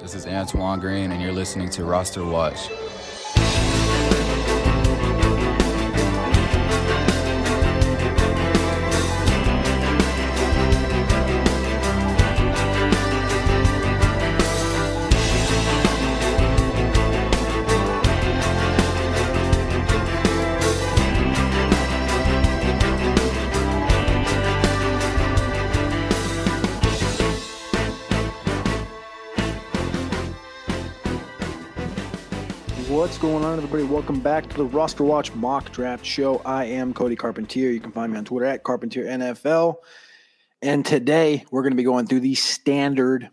This is Antoine Green, and you're listening to Rosterwatch. What's going on, everybody? Welcome back to the Roster Watch Mock Draft Show. I am Cody Carpentier. You can find me on Twitter at CarpentierNFL. And today we're going to be going through the standard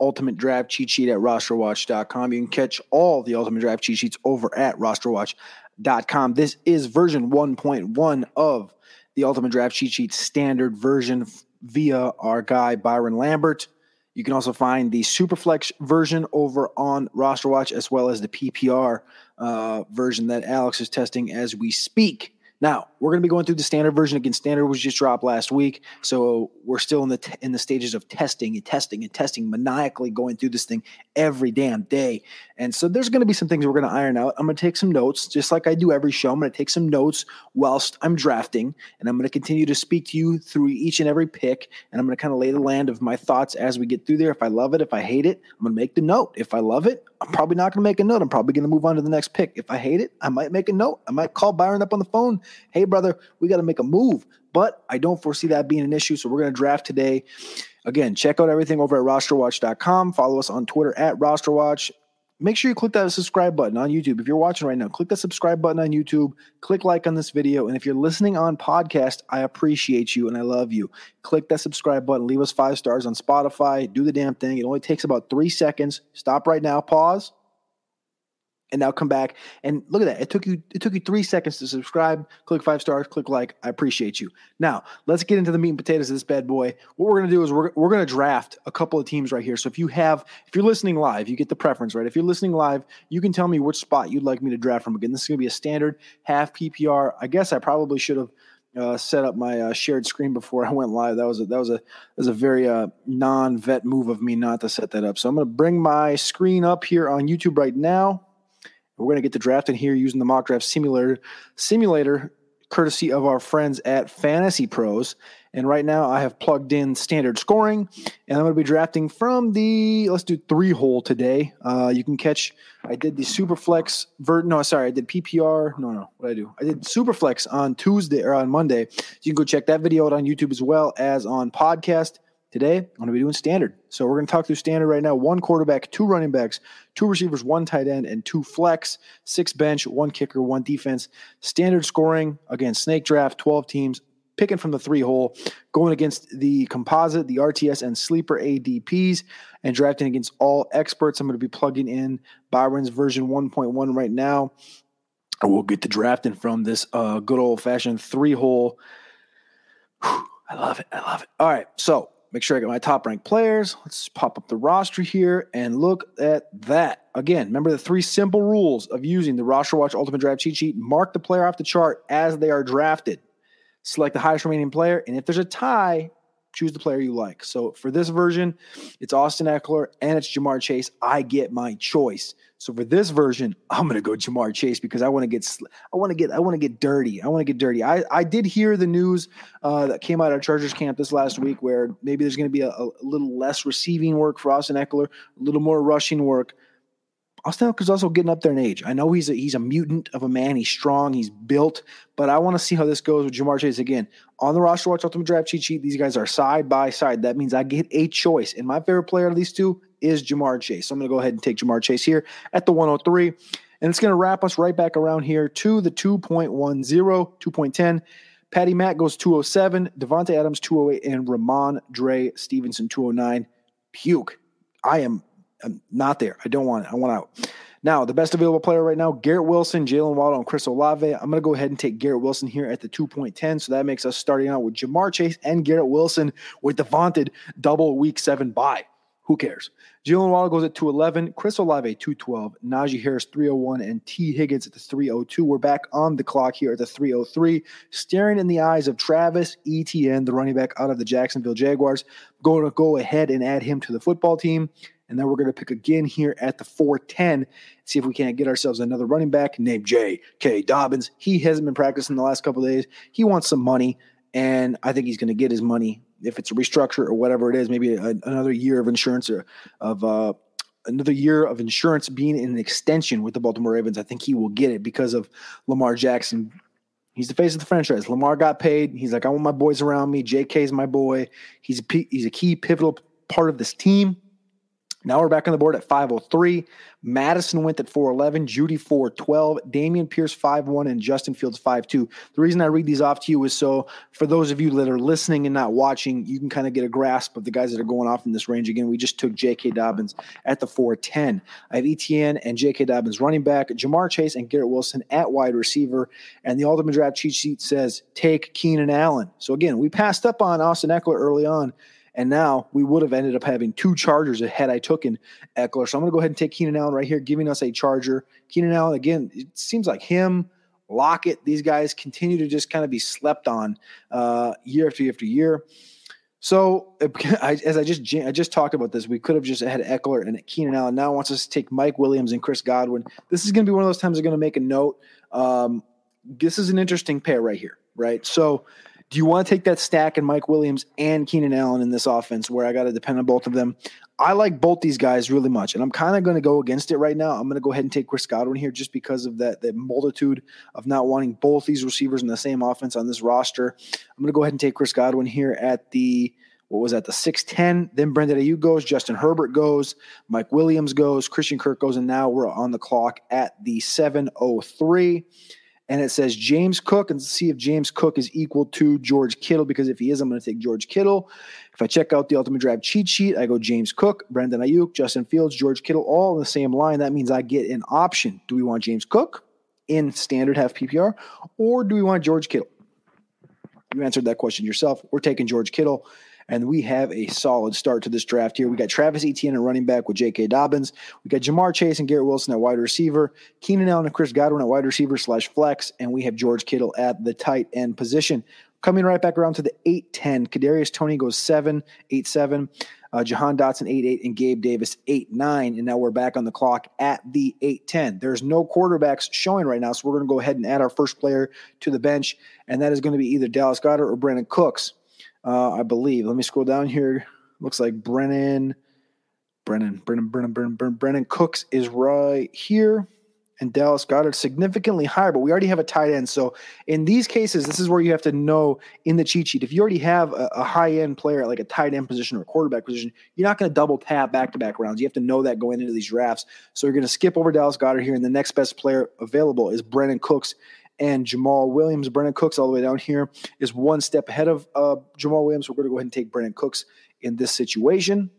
Ultimate Draft Cheat Sheet at RosterWatch.com. You can catch all the Ultimate Draft Cheat Sheets over at RosterWatch.com. This is version 1.1 of the Ultimate Draft Cheat Sheet standard version via our guy Byron Lambert. You can also find the Superflex version over on RosterWatch, as well as the PPR version that Alex is testing as we speak. Now, we're going to be going through the standard version. Again, standard was just dropped last week, so we're still in the stages of testing, maniacally going through this thing every damn day. And so there's going to be some things we're going to iron out. I'm going to take some notes, just like I do every show. I'm going to take some notes whilst I'm drafting, and I'm going to continue to speak to you through each and every pick, and I'm going to kind of lay the land of my thoughts as we get through there. If I love it, if I hate it, I'm going to make the note. If I love it, I'm probably not going to make a note. I'm probably going to move on to the next pick. If I hate it, I might make a note. I might call Byron up on the phone. Hey, brother, we got to make a move. But I don't foresee that being an issue, so we're going to draft today. Again, check out everything over at rosterwatch.com. Follow us on Twitter at rosterwatch. Make sure you click that subscribe button on YouTube. If you're watching right now, click that subscribe button on YouTube. Click like on this video. And if you're listening on podcast, I appreciate you and I love you. Click that subscribe button. Leave us 5 stars on Spotify. Do the damn thing. It only takes about 3 seconds. Stop right now. Pause. And now come back and look at that. It took you 3 seconds to subscribe. Click 5 stars. Click like. I appreciate you. Now let's get into the meat and potatoes of this bad boy. What we're gonna do is we're gonna draft a couple of teams right here. So if you're listening live, you get the preference, right? If you're listening live, you can tell me which spot you'd like me to draft from. Again, this is gonna be a standard half PPR. I guess I probably should have set up my shared screen before I went live. That was a very non-vet move of me not to set that up. So I'm gonna bring my screen up here on YouTube right now. We're going to get the draft in here using the mock draft simulator, courtesy of our friends at Fantasy Pros. And right now I have plugged in standard scoring, and I'm going to be drafting from let's do 3-hole today. You can catch, I did the Superflex, I did PPR. No, what did I do? I did Superflex on Tuesday or on Monday. So you can go check that video out on YouTube as well as on podcast. Today, I'm going to be doing standard. So we're going to talk through standard right now. 1 quarterback, 2 running backs, 2 receivers, 1 tight end, and 2 flex, 6 bench, 1 kicker, 1 defense. Standard scoring, again, snake draft, 12 teams, picking from the 3-hole, going against the composite, the RTS, and sleeper ADPs, and drafting against all experts. I'm going to be plugging in Byron's version 1.1 right now. I will get to drafting from this good old-fashioned 3-hole. Whew, I love it. All right, so. Make sure I get my top-ranked players. Let's pop up the roster here and look at that. Again, remember the 3 simple rules of using the RosterWatch Ultimate Draft Cheat Sheet. Mark the player off the chart as they are drafted. Select the highest remaining player, and if there's a tie, choose the player you like. So for this version, it's Austin Ekeler and it's Ja'Marr Chase. I get my choice. So for this version, I'm going to go Ja'Marr Chase because I want to get dirty. I did hear the news that came out of Chargers camp this last week where maybe there's going to be a little less receiving work for Austin Ekeler, a little more rushing work. Austin Ekeler's also getting up there in age. I know he's a mutant of a man. He's strong. He's built. But I want to see how this goes with Ja'Marr Chase again. On the RosterWatch Ultimate Draft Cheat Sheet, these guys are side by side. That means I get a choice. And my favorite player of these two is Ja'Marr Chase. So I'm going to go ahead and take Ja'Marr Chase here at the 103. And it's going to wrap us right back around here to the 2.10, 2.10. Patty Matt goes 207, Devontae Adams 208, and Ramondre Stevenson 209. Puke. I'm not there. I don't want it. I want out. Now, the best available player right now, Garrett Wilson, Jalen Waddle, and Chris Olave. I'm going to go ahead and take Garrett Wilson here at the 2.10, so that makes us starting out with Ja'Marr Chase and Garrett Wilson with the vaunted double week 7 bye. Who cares? Jalen Waddle goes at 211, Chris Olave 212, Najee Harris 301, and T. Higgins at the 302. We're back on the clock here at the 303, staring in the eyes of Travis Etienne, the running back out of the Jacksonville Jaguars. Going to go ahead and add him to the football team. And then we're going to pick again here at the 410, see if we can't get ourselves another running back named J.K. Dobbins. He hasn't been practicing the last couple of days. He wants some money, and I think he's going to get his money. If it's a restructure or whatever it is, maybe another year of insurance or of another year of insurance being in an extension with the Baltimore Ravens, I think he will get it because of Lamar Jackson. He's the face of the franchise. Lamar got paid. He's like, I want my boys around me. J.K.'s my boy. He's a key pivotal part of this team. Now we're back on the board at 503. Madison went at 411, Judy 412, Damian Pierce 5-1, and Justin Fields 5-2. The reason I read these off to you is so for those of you that are listening and not watching, you can kind of get a grasp of the guys that are going off in this range. Again, we just took J.K. Dobbins at the 410. I have Etienne and J.K. Dobbins running back, Ja'Marr Chase and Garrett Wilson at wide receiver, and the Ultimate Draft cheat sheet says take Keenan Allen. So again, we passed up on Austin Ekeler early on. And now we would have ended up having two Chargers had I taken Ekeler. So I'm going to go ahead and take Keenan Allen right here, giving us a Charger. Keenan Allen, again, it seems like him, Lockett, these guys continue to just kind of be slept on year after year after year. So as I just talked about this, we could have just had Ekeler and Keenan Allen. Now wants us to take Mike Williams and Chris Godwin. This is going to be one of those times I'm going to make a note. This is an interesting pair right here, right? So – do you want to take that stack and Mike Williams and Keenan Allen in this offense where I got to depend on both of them? I like both these guys really much, and I'm kind of going to go against it right now. I'm going to go ahead and take Chris Godwin here just because of that the multitude of not wanting both these receivers in the same offense on this roster. I'm going to go ahead and take Chris Godwin here at the 610. Then Brendan Aiyuk goes, Justin Herbert goes, Mike Williams goes, Christian Kirk goes, and now we're on the clock at the 703. And it says James Cook, and see if James Cook is equal to George Kittle, because if he is, I'm going to take George Kittle. If I check out the Ultimate Draft cheat sheet, I go James Cook, Brandin Aiyuk, Justin Fields, George Kittle, all in the same line. That means I get an option. Do we want James Cook in standard half PPR, or do we want George Kittle? You answered that question yourself. We're taking George Kittle. And we have a solid start to this draft here. We got Travis Etienne at running back with J.K. Dobbins. We got Ja'Marr Chase and Garrett Wilson at wide receiver. Keenan Allen and Chris Godwin at wide receiver /flex. And we have George Kittle at the tight end position. Coming right back around to the 8-10, Kadarius Toney goes 7-8-7, Jahan Dotson 8-8, and Gabe Davis 8-9. And now we're back on the clock at the 8-10. There's no quarterbacks showing right now, so we're going to go ahead and add our first player to the bench, and that is going to be either Dallas Goedert or Brandin Cooks. I believe. Let me scroll down here. Looks like Brandin Cooks is right here. And Dallas Goedert significantly higher, but we already have a tight end. So in these cases, this is where you have to know in the cheat sheet. If you already have a high-end player at like a tight end position or a quarterback position, you're not going to double tap back-to-back rounds. You have to know that going into these drafts. So you're going to skip over Dallas Goedert here, and the next best player available is Brandin Cooks and Jamal Williams. Brandin Cooks all the way down here is one step ahead of Jamal Williams. We're going to go ahead and take Brandin Cooks in this situation.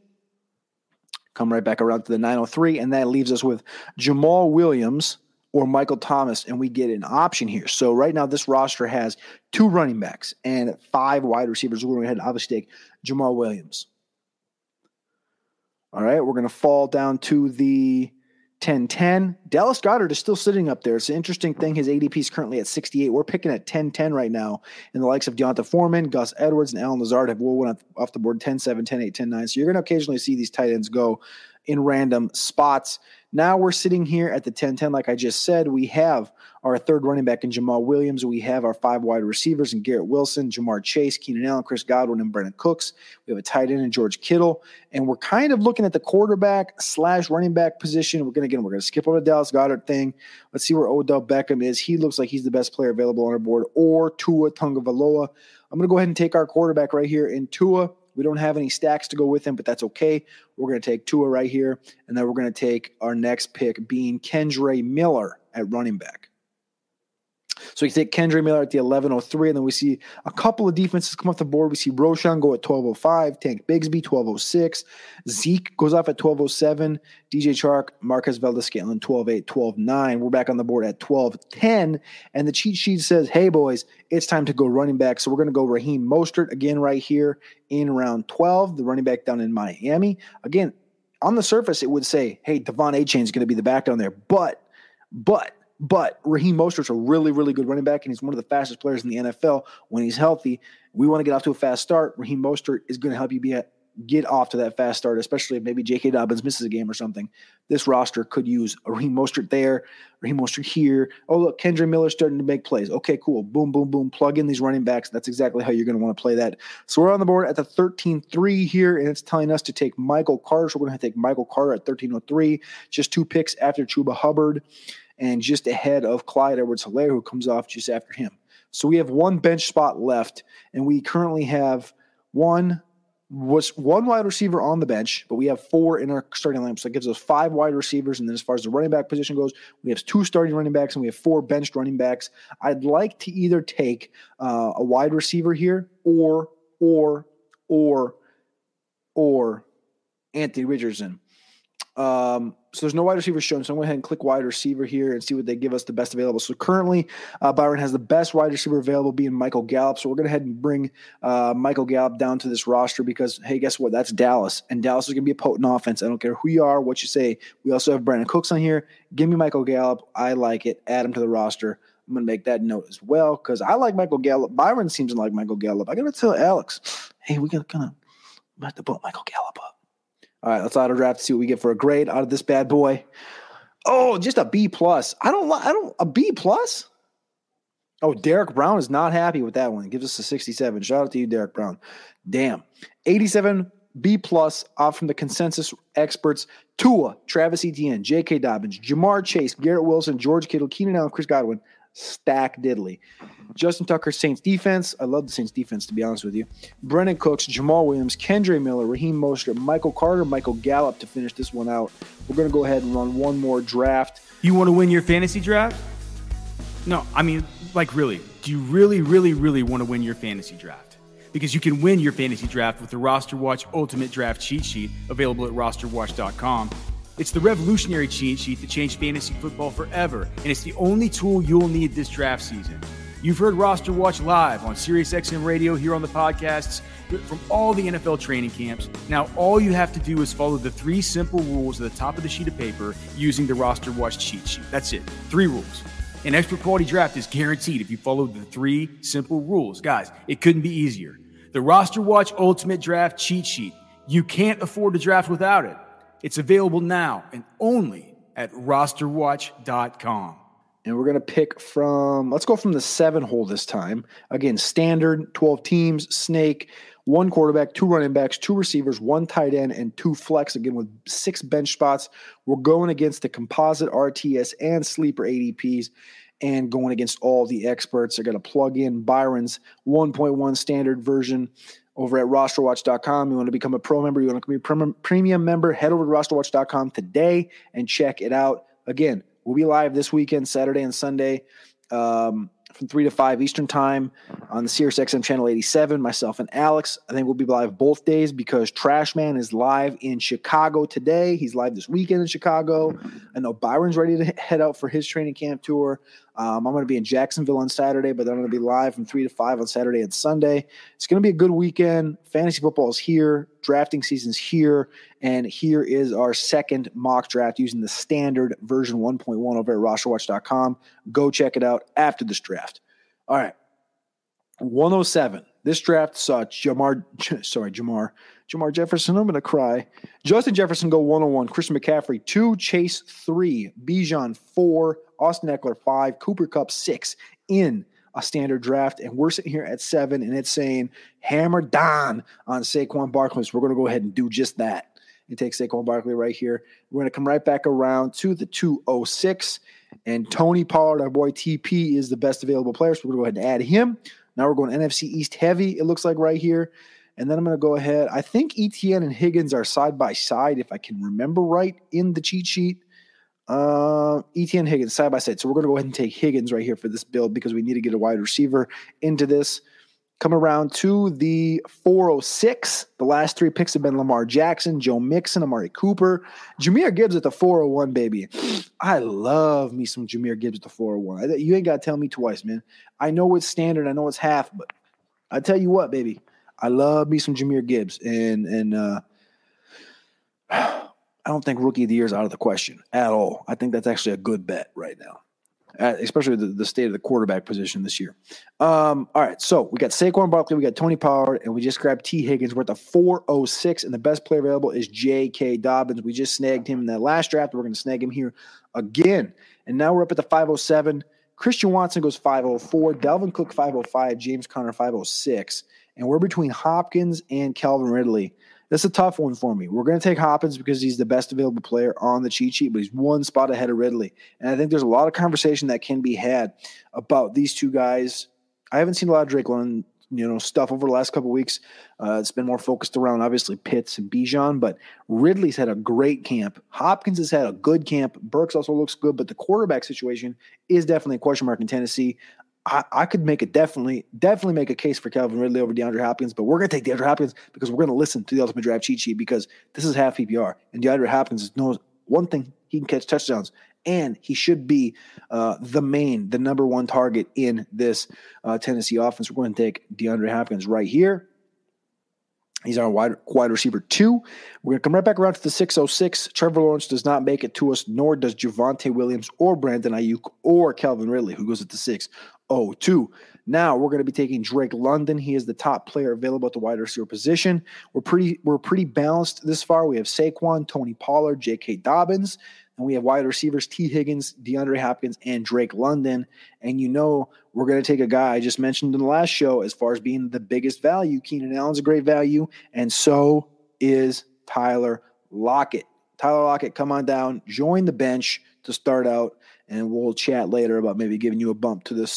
Come right back around to the 903, and that leaves us with Jamal Williams or Michael Thomas, and we get an option here. So right now this roster has two running backs and 5 wide receivers. We're going to go ahead and obviously take Jamal Williams. All right, we're going to fall down to the 10-10. Dallas Goedert is still sitting up there. It's an interesting thing. His ADP is currently at 68. We're picking at 10-10 right now. And the likes of Deonta Foreman, Gus Edwards, and Allen Lazard have all went off the board 10-7, 10-8, 10-9. So you're going to occasionally see these tight ends go in random spots. Now we're sitting here at the 10-10. Like I just said, we have our third running back in Jamal Williams. We have our 5 wide receivers in Garrett Wilson, Ja'Marr Chase, Keenan Allen, Chris Godwin, and Brandin Cooks. We have a tight end in George Kittle. And we're kind of looking at the quarterback / running back position. We're going to skip over the Dallas Goedert thing. Let's see where Odell Beckham is. He looks like he's the best player available on our board, or Tua Tagovailoa. I'm going to go ahead and take our quarterback right here in Tua. We don't have any stacks to go with him, but that's okay. We're going to take Tua right here, and then we're going to take our next pick being Kendre Miller at running back. So you take Kendre Miller at the 11:03, and then we see a couple of defenses come off the board. We see Roschon go at 12:05, Tank Bigsby 12:06, Zeke goes off at 12:07, DJ Chark, Marquez Valdes-Scantling 12:08, 12:09. We're back on the board at 12:10, and the cheat sheet says, "Hey boys, it's time to go running back." So we're going to go Raheem Mostert again right here in round 12, the running back down in Miami. Again, on the surface, it would say, "Hey, Devon Achane is going to be the back down there," but Raheem Mostert's a really, really good running back, and he's one of the fastest players in the NFL when he's healthy. We want to get off to a fast start. Raheem Mostert is going to help you get off to that fast start, especially if maybe J.K. Dobbins misses a game or something. This roster could use a Raheem Mostert there, Raheem Mostert here. Oh, look, Kendre Miller's starting to make plays. Okay, cool. Boom, boom, boom. Plug in these running backs. That's exactly how you're going to want to play that. So we're on the board at the 13-3 here, and it's telling us to take Michael Carter. So we're going to take Michael Carter at 13:03, just two picks after Chuba Hubbard, and just ahead of Clyde Edwards-Helaire, who comes off just after him. So we have one bench spot left, and we currently have one wide receiver on the bench, but we have four in our starting lineup. So that gives us five wide receivers, and then as far as the running back position goes, we have two starting running backs, and we have four benched running backs. I'd like to either take a wide receiver here or Anthony Richardson. So there's no wide receiver shown, so I'm going to go ahead and click wide receiver here and see what they give us the best available. So currently, Byron has the best wide receiver available being Michael Gallup. So we're going to go ahead and bring Michael Gallup down to this roster because, hey, guess what? That's Dallas, and Dallas is going to be a potent offense. I don't care who you are, what you say. We also have Brandin Cooks on here. Give me Michael Gallup. I like it. Add him to the roster. I'm going to make that note as well because I like Michael Gallup. Byron seems to like Michael Gallup. I got to tell Alex, hey, we're going to have to put Michael Gallup up. All right, let's auto draft to see what we get for a grade out of this bad boy. Oh, just a B plus. A B plus? Oh, Derek Brown is not happy with that one. It gives us a 67. Shout out to you, Derek Brown. Damn. 87 B plus off from the consensus experts. Tua, Travis Etienne, J.K. Dobbins, Ja'Marr Chase, Garrett Wilson, George Kittle, Keenan Allen, Chris Godwin. Stack diddly. Justin Tucker, Saints defense. I love the Saints defense, to be honest with you. Brandin Cooks, Jamal Williams, Kendre Miller, Raheem Mostert, Michael Carter, Michael Gallup to finish this one out. We're going to go ahead and run one more draft. You want to win your fantasy draft? No, I mean, like really. Do you really, really, really want to win your fantasy draft? Because you can win your fantasy draft with the RosterWatch Ultimate Draft Cheat Sheet available at rosterwatch.com. It's the revolutionary cheat sheet that changed fantasy football forever, and it's the only tool you'll need this draft season. You've heard Roster Watch live on SiriusXM Radio here on the podcasts from all the NFL training camps. Now all you have to do is follow the three simple rules at the top of the sheet of paper using the Roster Watch cheat sheet. That's it. Three rules. An expert quality draft is guaranteed if you follow the three simple rules. Guys, it couldn't be easier. The Roster Watch Ultimate Draft Cheat Sheet. You can't afford to draft without it. It's available now and only at rosterwatch.com. And we're going to pick let's go from the 7 hole this time. Again, standard, 12 teams, snake, 1 quarterback, 2 running backs, 2 receivers, 1 tight end, and 2 flex, again, with 6 bench spots. We're going against the composite RTS and sleeper ADPs and going against all the experts. They're going to plug in Byron's 1.1 standard version over at rosterwatch.com. You want to become a pro member, you want to be a premium member, head over to rosterwatch.com today and check it out. Again, we'll be live this weekend, Saturday and Sunday, from 3 to 5 Eastern time on the SiriusXM Channel 87, myself and Alex. I think we'll be live both days because Trashman is live in Chicago today. He's live this weekend in Chicago. I know Byron's ready to head out for his training camp tour. I'm going to be in Jacksonville on Saturday, but I'm going to be live from 3 to 5 on Saturday and Sunday. It's going to be a good weekend. Fantasy football is here. Drafting season's here. And here is our second mock draft using the standard version 1.1 over at rosterwatch.com. Go check it out after this draft. All right. 107. This draft saw Ja'Marr Jefferson, I'm going to cry. Justin Jefferson go 101. Christian McCaffrey 2, Chase 3, Bijan 4, Austin Ekeler 5, Cooper Kupp 6 in a standard draft. And we're sitting here at 7, and it's saying hammer down on Saquon Barkley. So we're going to go ahead and do just that and take Saquon Barkley right here. We're going to come right back around to the 206. And Tony Pollard, our boy TP, is the best available player. So we're going to go ahead and add him. Now we're going NFC East heavy, it looks like, right here. And then I'm going to go ahead. I think Etienne and Higgins are side by side, if I can remember right, in the cheat sheet. Etienne, Higgins, side by side. So we're going to go ahead and take Higgins right here for this build because we need to get a wide receiver into this. Come around to the 406. The last three picks have been Lamar Jackson, Joe Mixon, Amari Cooper. Jahmyr Gibbs at the 401, baby. I love me some Jahmyr Gibbs at the 401. You ain't got to tell me twice, man. I know it's standard. I know it's half, but I tell you what, baby. I love me some Jahmyr Gibbs. And I don't think rookie of the year is out of the question at all. I think that's actually a good bet right now. Especially the state of the quarterback position this year. All right, so we got Saquon Barkley, we got Tony Pollard, and we just grabbed T. Higgins. We're at the 406, and the best player available is J.K. Dobbins. We just snagged him in that last draft. We're going to snag him here again. And now we're up at the 507. Christian Watson goes 504, Dalvin Cook 505, James Conner 506. And we're between Hopkins and Calvin Ridley. This is a tough one for me. We're going to take Hopkins because he's the best available player on the cheat sheet, but he's one spot ahead of Ridley. And I think there's a lot of conversation that can be had about these two guys. I haven't seen a lot of Drake London, stuff over the last couple of weeks. It's been more focused around, obviously, Pitts and Bijan, but Ridley's had a great camp. Hopkins has had a good camp. Burks also looks good, but the quarterback situation is definitely a question mark in Tennessee. I could make it definitely make a case for Calvin Ridley over DeAndre Hopkins, but we're going to take DeAndre Hopkins because we're going to listen to the Ultimate Draft Cheat Sheet because this is half PPR, and DeAndre Hopkins knows one thing: he can catch touchdowns, and he should be the number one target in this Tennessee offense. We're going to take DeAndre Hopkins right here. He's our wide receiver 2. We're going to come right back around to the 606. Trevor Lawrence does not make it to us, nor does Javonte Williams or Brandin Aiyuk or Calvin Ridley, who goes at the 602. Now we're going to be taking Drake London. He is the top player available at the wide receiver position. We're pretty balanced this far. We have Saquon, Tony Pollard, J.K. Dobbins, and we have wide receivers T. Higgins, DeAndre Hopkins, and Drake London. And we're going to take a guy I just mentioned in the last show as far as being the biggest value. Keenan Allen's a great value, and so is Tyler Lockett. Tyler Lockett, come on down, join the bench to start out, and we'll chat later about maybe giving you a bump to the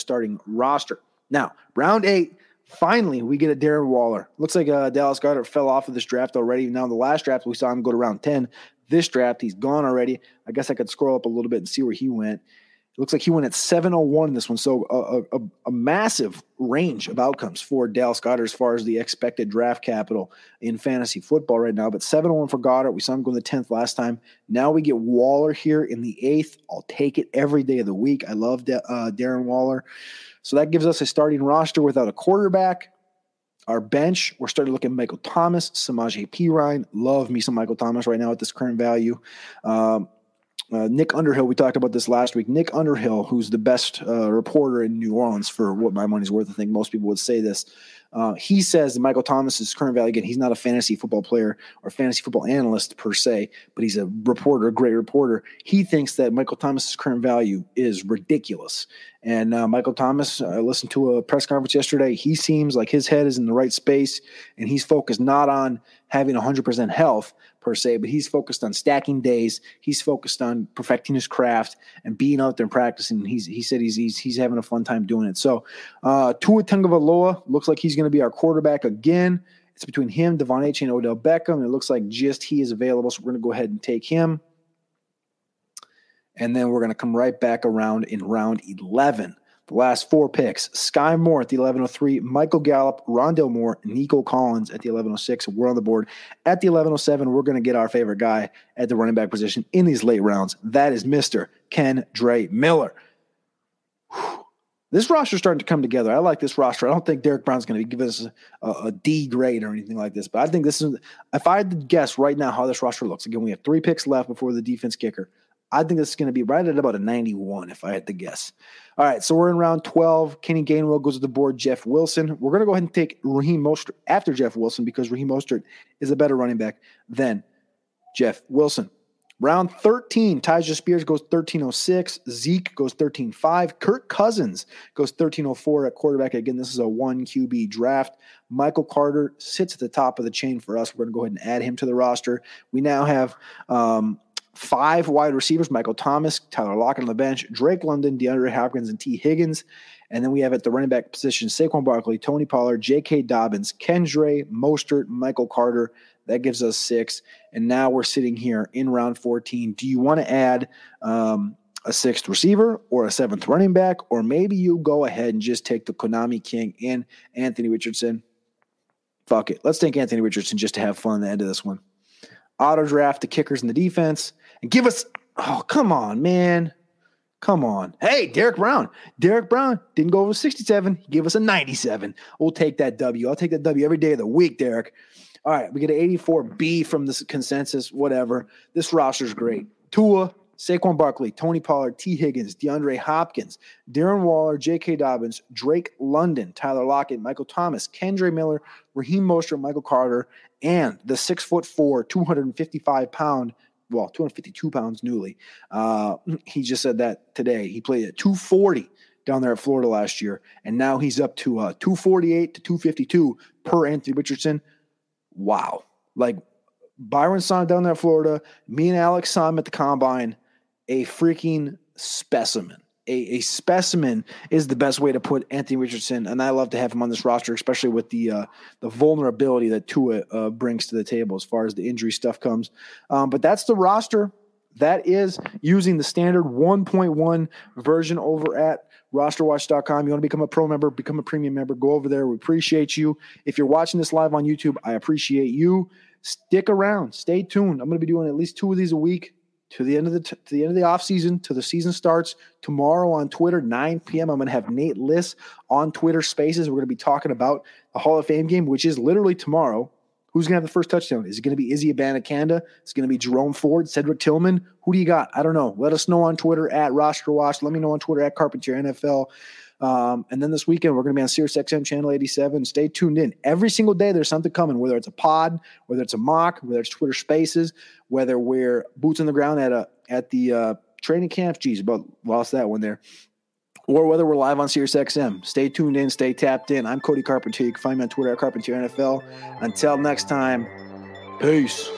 starting roster. Now, round 8, finally, we get a Darren Waller. Looks like Dallas Goedert fell off of this draft already. Now, the last draft, we saw him go to round 10. This draft, he's gone already. I guess I could scroll up a little bit and see where he went. Looks like he went at 701 in this one, so a massive range of outcomes for Dallas Goedert as far as the expected draft capital in fantasy football right now. But 701 for Goedert. We saw him go in the 10th last time. Now we get Waller here in the 8th. I'll take it every day of the week. I love Darren Waller. So that gives us a starting roster without a quarterback. Our bench, we're starting to look at Michael Thomas, Samaje Perine. Love me some Michael Thomas right now at this current value. Nick Underhill, we talked about this last week. Nick Underhill, who's the best reporter in New Orleans for what my money's worth, I think most people would say this. He says that Michael Thomas is current value. Again, he's not a fantasy football player or fantasy football analyst per se, but he's a reporter, a great reporter. He thinks that Michael Thomas's current value is ridiculous. And Michael Thomas, I listened to a press conference yesterday. He seems like his head is in the right space, and he's focused not on having 100% health per se, but he's focused on stacking days. He's focused on perfecting his craft and being out there and practicing. He said he's having a fun time doing it. So Tua Tagovailoa looks like he's going to be our quarterback again. It's between him, Devon H, and Odell Beckham, and it looks like just he is available, so we're going to go ahead and take him. And then we're going to come right back around in round 11. The last 4 picks, Sky Moore at the 1103, Michael Gallup, Rondale Moore, Nico Collins at the 1106. We're on the board. At the 1107, we're going to get our favorite guy at the running back position in these late rounds. That is Mr. Kendre Miller. Whew. This roster's starting to come together. I like this roster. I don't think Derek Brown's going to give us a D grade or anything like this, but I think this is – if I had to guess right now how this roster looks, again, we have 3 picks left before the defense kicker. I think this is going to be right at about a 91 if I had to guess. All right, so we're in round 12. Kenny Gainwell goes to the board, Jeff Wilson. We're going to go ahead and take Raheem Mostert after Jeff Wilson because Raheem Mostert is a better running back than Jeff Wilson. Round 13, Tyjae Spears goes 1306. Zeke goes 1305. Kirk Cousins goes 1304 at quarterback. Again, this is a 1 QB draft. Michael Carter sits at the top of the chain for us. We're going to go ahead and add him to the roster. We now have Five wide receivers, Michael Thomas, Tyler Lockett on the bench, Drake London, DeAndre Hopkins, and T. Higgins. And then we have at the running back position, Saquon Barkley, Tony Pollard, J.K. Dobbins, Kendre Mostert, Michael Carter. That gives us six. And now we're sitting here in round 14. Do you want to add a sixth receiver or a seventh running back? Or maybe you go ahead and just take the Konami King and Anthony Richardson. Fuck it. Let's take Anthony Richardson just to have fun at the end of this one. Auto draft the kickers and the defense and give us – oh, come on, man. Come on. Hey, Derek Brown. Derek Brown didn't go over 67. He gave us a 97. We'll take that W. I'll take that W every day of the week, Derek. All right, we get an 84B from this consensus, whatever. This roster's great. Tua, Saquon Barkley, Tony Pollard, T. Higgins, DeAndre Hopkins, Darren Waller, J.K. Dobbins, Drake London, Tyler Lockett, Michael Thomas, Kendre Miller, Raheem Mostert, Michael Carter, and the 6'4", 255-pound, well, 252 pounds newly. He just said that today. He played at 240 down there at Florida last year, and now he's up to 248 to 252 per Anthony Richardson. Wow. Like, Byron saw him down there at Florida. Me and Alex saw him at the Combine. A freaking specimen. A specimen is the best way to put Anthony Richardson, and I love to have him on this roster, especially with the vulnerability that Tua brings to the table as far as the injury stuff comes. But that's the roster. That is using the standard 1.1 version over at rosterwatch.com. You want to become a pro member, become a premium member, go over there. We appreciate you. If you're watching this live on YouTube, I appreciate you. Stick around. Stay tuned. I'm going to be doing at least two of these a week to the end of the offseason, till the season starts. Tomorrow on Twitter, 9 p.m., I'm going to have Nate Liss on Twitter Spaces. We're going to be talking about the Hall of Fame game, which is literally tomorrow. Who's going to have the first touchdown? Is it going to be Izzy Abanikanda? It's going to be Jerome Ford, Cedric Tillman? Who do you got? I don't know. Let us know on Twitter at RosterWatch. Let me know on Twitter at CarpentierNFL. And then this weekend, we're going to be on SiriusXM Channel 87. Stay tuned in. Every single day, there's something coming, whether it's a pod, whether it's a mock, whether it's Twitter Spaces, whether we're boots on the ground at the training camp. Geez, about lost that one there. Or whether we're live on SiriusXM. Stay tuned in. Stay tapped in. I'm Cody Carpentier. You can find me on Twitter at CarpentierNFL. Until next time, peace.